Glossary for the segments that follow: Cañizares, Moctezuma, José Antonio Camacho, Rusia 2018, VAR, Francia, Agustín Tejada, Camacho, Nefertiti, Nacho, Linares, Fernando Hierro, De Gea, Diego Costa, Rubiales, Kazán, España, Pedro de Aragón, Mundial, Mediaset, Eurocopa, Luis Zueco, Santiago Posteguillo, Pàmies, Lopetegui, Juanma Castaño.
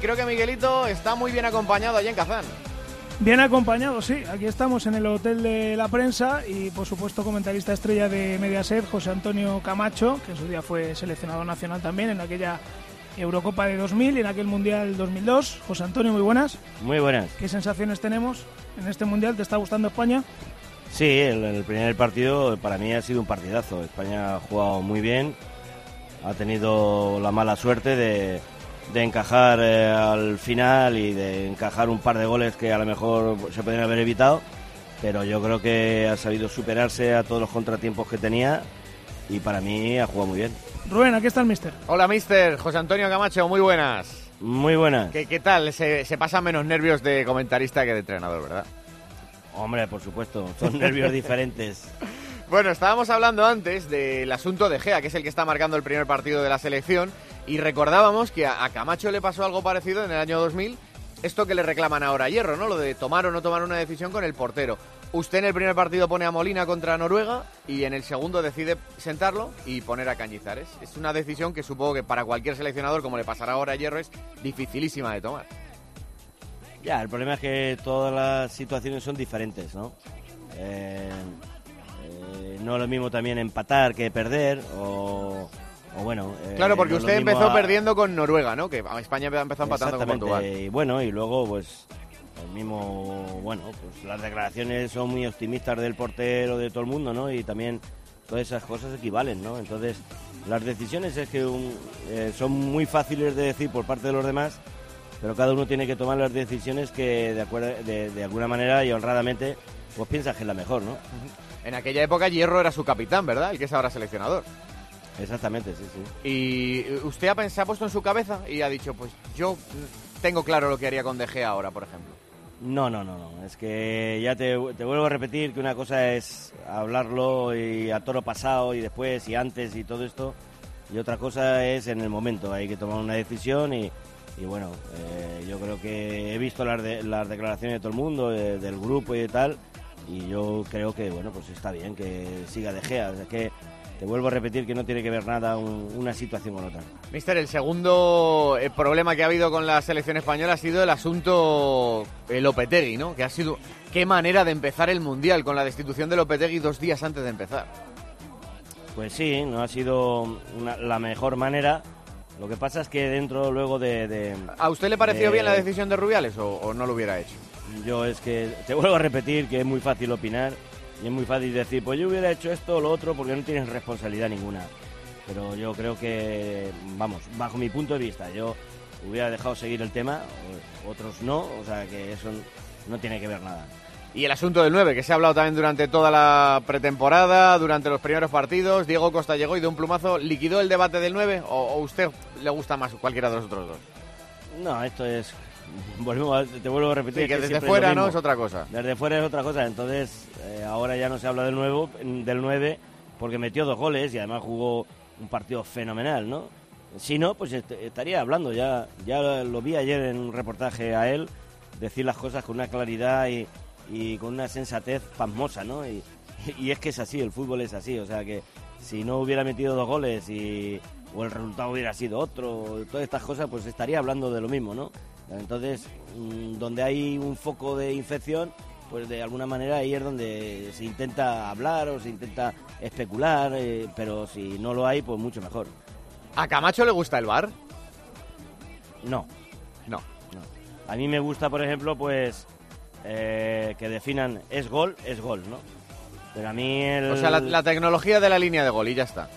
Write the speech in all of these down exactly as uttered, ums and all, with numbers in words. Creo que Miguelito está muy bien acompañado allí en Kazán. Bien acompañado, sí. Aquí estamos en el Hotel de la Prensa y, por supuesto, comentarista estrella de Mediaset, José Antonio Camacho, que en su día fue seleccionador nacional también en aquella Eurocopa de dos mil y en aquel Mundial dos mil dos. José Antonio, muy buenas. Muy buenas. ¿Qué sensaciones tenemos en este Mundial? ¿Te está gustando España? Sí, el, el primer partido para mí ha sido un partidazo. España ha jugado muy bien, ha tenido la mala suerte de... de encajar eh, al final y de encajar un par de goles que a lo mejor se podrían haber evitado, pero yo creo que ha sabido superarse a todos los contratiempos que tenía y para mí ha jugado muy bien. Rubén, aquí está el mister. Hola, mister. José Antonio Camacho, muy buenas. Muy buenas. ¿Qué, qué tal? Se, se pasan menos nervios de comentarista que de entrenador, ¿verdad? Hombre, por supuesto, son nervios diferentes. Bueno, estábamos hablando antes del asunto de Gea, que es el que está marcando el primer partido de la selección. Y recordábamos que a Camacho le pasó algo parecido en el año dos mil, esto que le reclaman ahora a Hierro, ¿no? Lo de tomar o no tomar una decisión con el portero. Usted en el primer partido pone a Molina contra Noruega y en el segundo decide sentarlo y poner a Cañizares. Es una decisión que supongo que para cualquier seleccionador, como le pasará ahora a Hierro, es dificilísima de tomar. Ya, el problema es que todas las situaciones son diferentes, ¿no? Eh, eh, no es lo mismo también empatar que perder o... O bueno, claro, porque eh, no usted empezó a... perdiendo con Noruega, ¿no? Que España empezó empatando con Portugal. Y bueno, y luego, pues, el mismo, bueno, pues las declaraciones son muy optimistas del portero, de todo el mundo, ¿no? Y también todas esas cosas equivalen, ¿no? Entonces, las decisiones es que un, eh, son muy fáciles de decir por parte de los demás, pero cada uno tiene que tomar las decisiones que, de, acuerdo, de, de alguna manera y honradamente, pues piensas que es la mejor, ¿no? En aquella época Hierro era su capitán, ¿verdad? El que es ahora seleccionador. Exactamente, sí, sí. Y usted ha pensado, se ha puesto en su cabeza y ha dicho, pues yo tengo claro lo que haría con De Gea ahora, por ejemplo. No, no, no, no. Es que ya te, te vuelvo a repetir que una cosa es hablarlo y a toro pasado y después y antes y todo esto. Y otra cosa es en el momento. Hay que tomar una decisión y, y bueno, eh, yo creo que he visto las, de, las declaraciones de todo el mundo, eh, del grupo y de tal. Y yo creo que, bueno, pues está bien que siga De Gea. O sea, es que... Te vuelvo a repetir que no tiene que ver nada un, una situación con otra. Mister, el segundo eh, problema que ha habido con la selección española ha sido el asunto eh, Lopetegui, ¿no? Que ha sido... ¿Qué manera de empezar el Mundial con la destitución de Lopetegui dos días antes de empezar? Pues sí, no ha sido una, la mejor manera. Lo que pasa es que dentro luego de... de ¿A usted le pareció de, bien la decisión de Rubiales o, o no lo hubiera hecho? Yo es que te vuelvo a repetir que es muy fácil opinar. Y es muy fácil decir, pues yo hubiera hecho esto o lo otro porque no tienes responsabilidad ninguna. Pero yo creo que, vamos, bajo mi punto de vista, yo hubiera dejado seguir el tema, otros no, o sea que eso no tiene que ver nada. Y el asunto del nueve, que se ha hablado también durante toda la pretemporada, durante los primeros partidos, Diego Costa llegó y de un plumazo liquidó el debate del nueve, ¿o, o usted le gusta más cualquiera de los otros dos? No, esto es... Volvemos a, te vuelvo a repetir sí, que, que desde fuera es no es otra cosa. Desde fuera es otra cosa. Entonces eh, ahora ya no se habla del nuevo del nueve porque metió dos goles y además jugó un partido fenomenal, ¿no? Si no, pues est- estaría hablando ya ya lo vi ayer en un reportaje a él decir las cosas con una claridad y, y con una sensatez pasmosa, ¿no? Y, y es que es así, el fútbol es así, o sea que si no hubiera metido dos goles y o el resultado hubiera sido otro, todas estas cosas, pues estaría hablando de lo mismo, ¿no? Entonces, donde hay un foco de infección, pues de alguna manera ahí es donde se intenta hablar o se intenta especular, eh, pero si no lo hay, pues mucho mejor. ¿A Camacho le gusta el V A R? No. No. No. A mí me gusta, por ejemplo, pues eh, que definan es gol, es gol, ¿no? Pero a mí el... O sea, la, la tecnología de la línea de gol y ya está.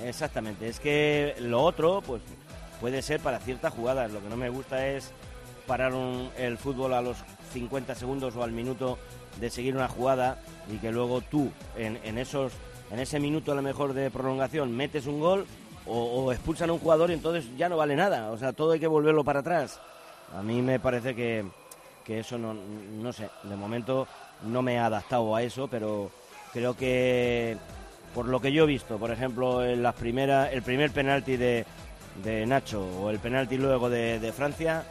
Exactamente. Es que lo otro, pues puede ser para ciertas jugadas. Lo que no me gusta es... parar un, el fútbol a los cincuenta segundos o al minuto de seguir una jugada y que luego tú en, en esos en ese minuto a lo mejor de prolongación metes un gol o, o expulsan a un jugador y entonces ya no vale nada, o sea, todo hay que volverlo para atrás. A mí me parece que, que eso no, no sé, de momento no me he adaptado a eso, pero creo que por lo que yo he visto, por ejemplo, en las primeras, el primer penalti de, de Nacho o el penalti luego de, de Francia...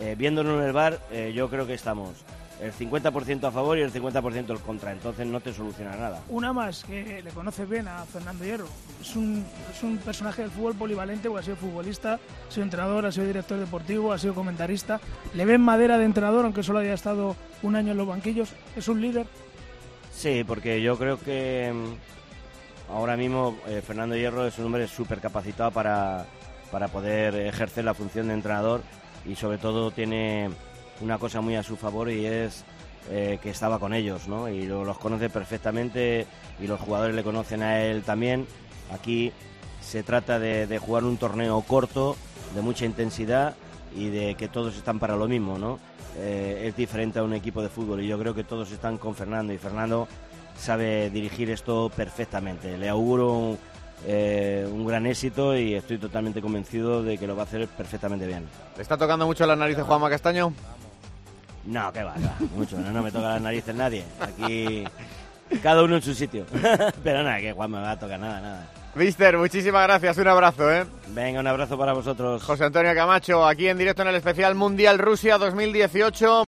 Eh, viéndolo en el V A R, eh, yo creo que estamos el cincuenta por ciento a favor y el cincuenta por ciento el contra, entonces no te soluciona nada. Una más, que le conoces bien a Fernando Hierro, es un, es un personaje del fútbol polivalente, porque ha sido futbolista, ha sido entrenador, ha sido director deportivo, ha sido comentarista, le ven madera de entrenador, aunque solo haya estado un año en los banquillos, es un líder. Sí, porque yo creo que ahora mismo eh, Fernando Hierro es un hombre súper capacitado para, para poder ejercer la función de entrenador, y sobre todo tiene una cosa muy a su favor, y es eh, que estaba con ellos, ¿no? Y lo, los conoce perfectamente, y los jugadores le conocen a él también. Aquí se trata de, de jugar un torneo corto, de mucha intensidad y de que todos están para lo mismo, ¿no? Eh, es diferente a un equipo de fútbol, y yo creo que todos están con Fernando, y Fernando sabe dirigir esto perfectamente. Le auguro un, eh, un gran éxito, y estoy totalmente convencido de que lo va a hacer perfectamente bien. ¿Te está tocando mucho las narices Juanma Castaño? No, que va, que va, mucho, no, no me toca las narices nadie. Aquí, cada uno en su sitio. Pero nada, que Juan me va a tocar nada, nada. Mister, muchísimas gracias, un abrazo, ¿eh? Venga, un abrazo para vosotros. José Antonio Camacho, aquí en directo en el especial Mundial Rusia dos mil dieciocho.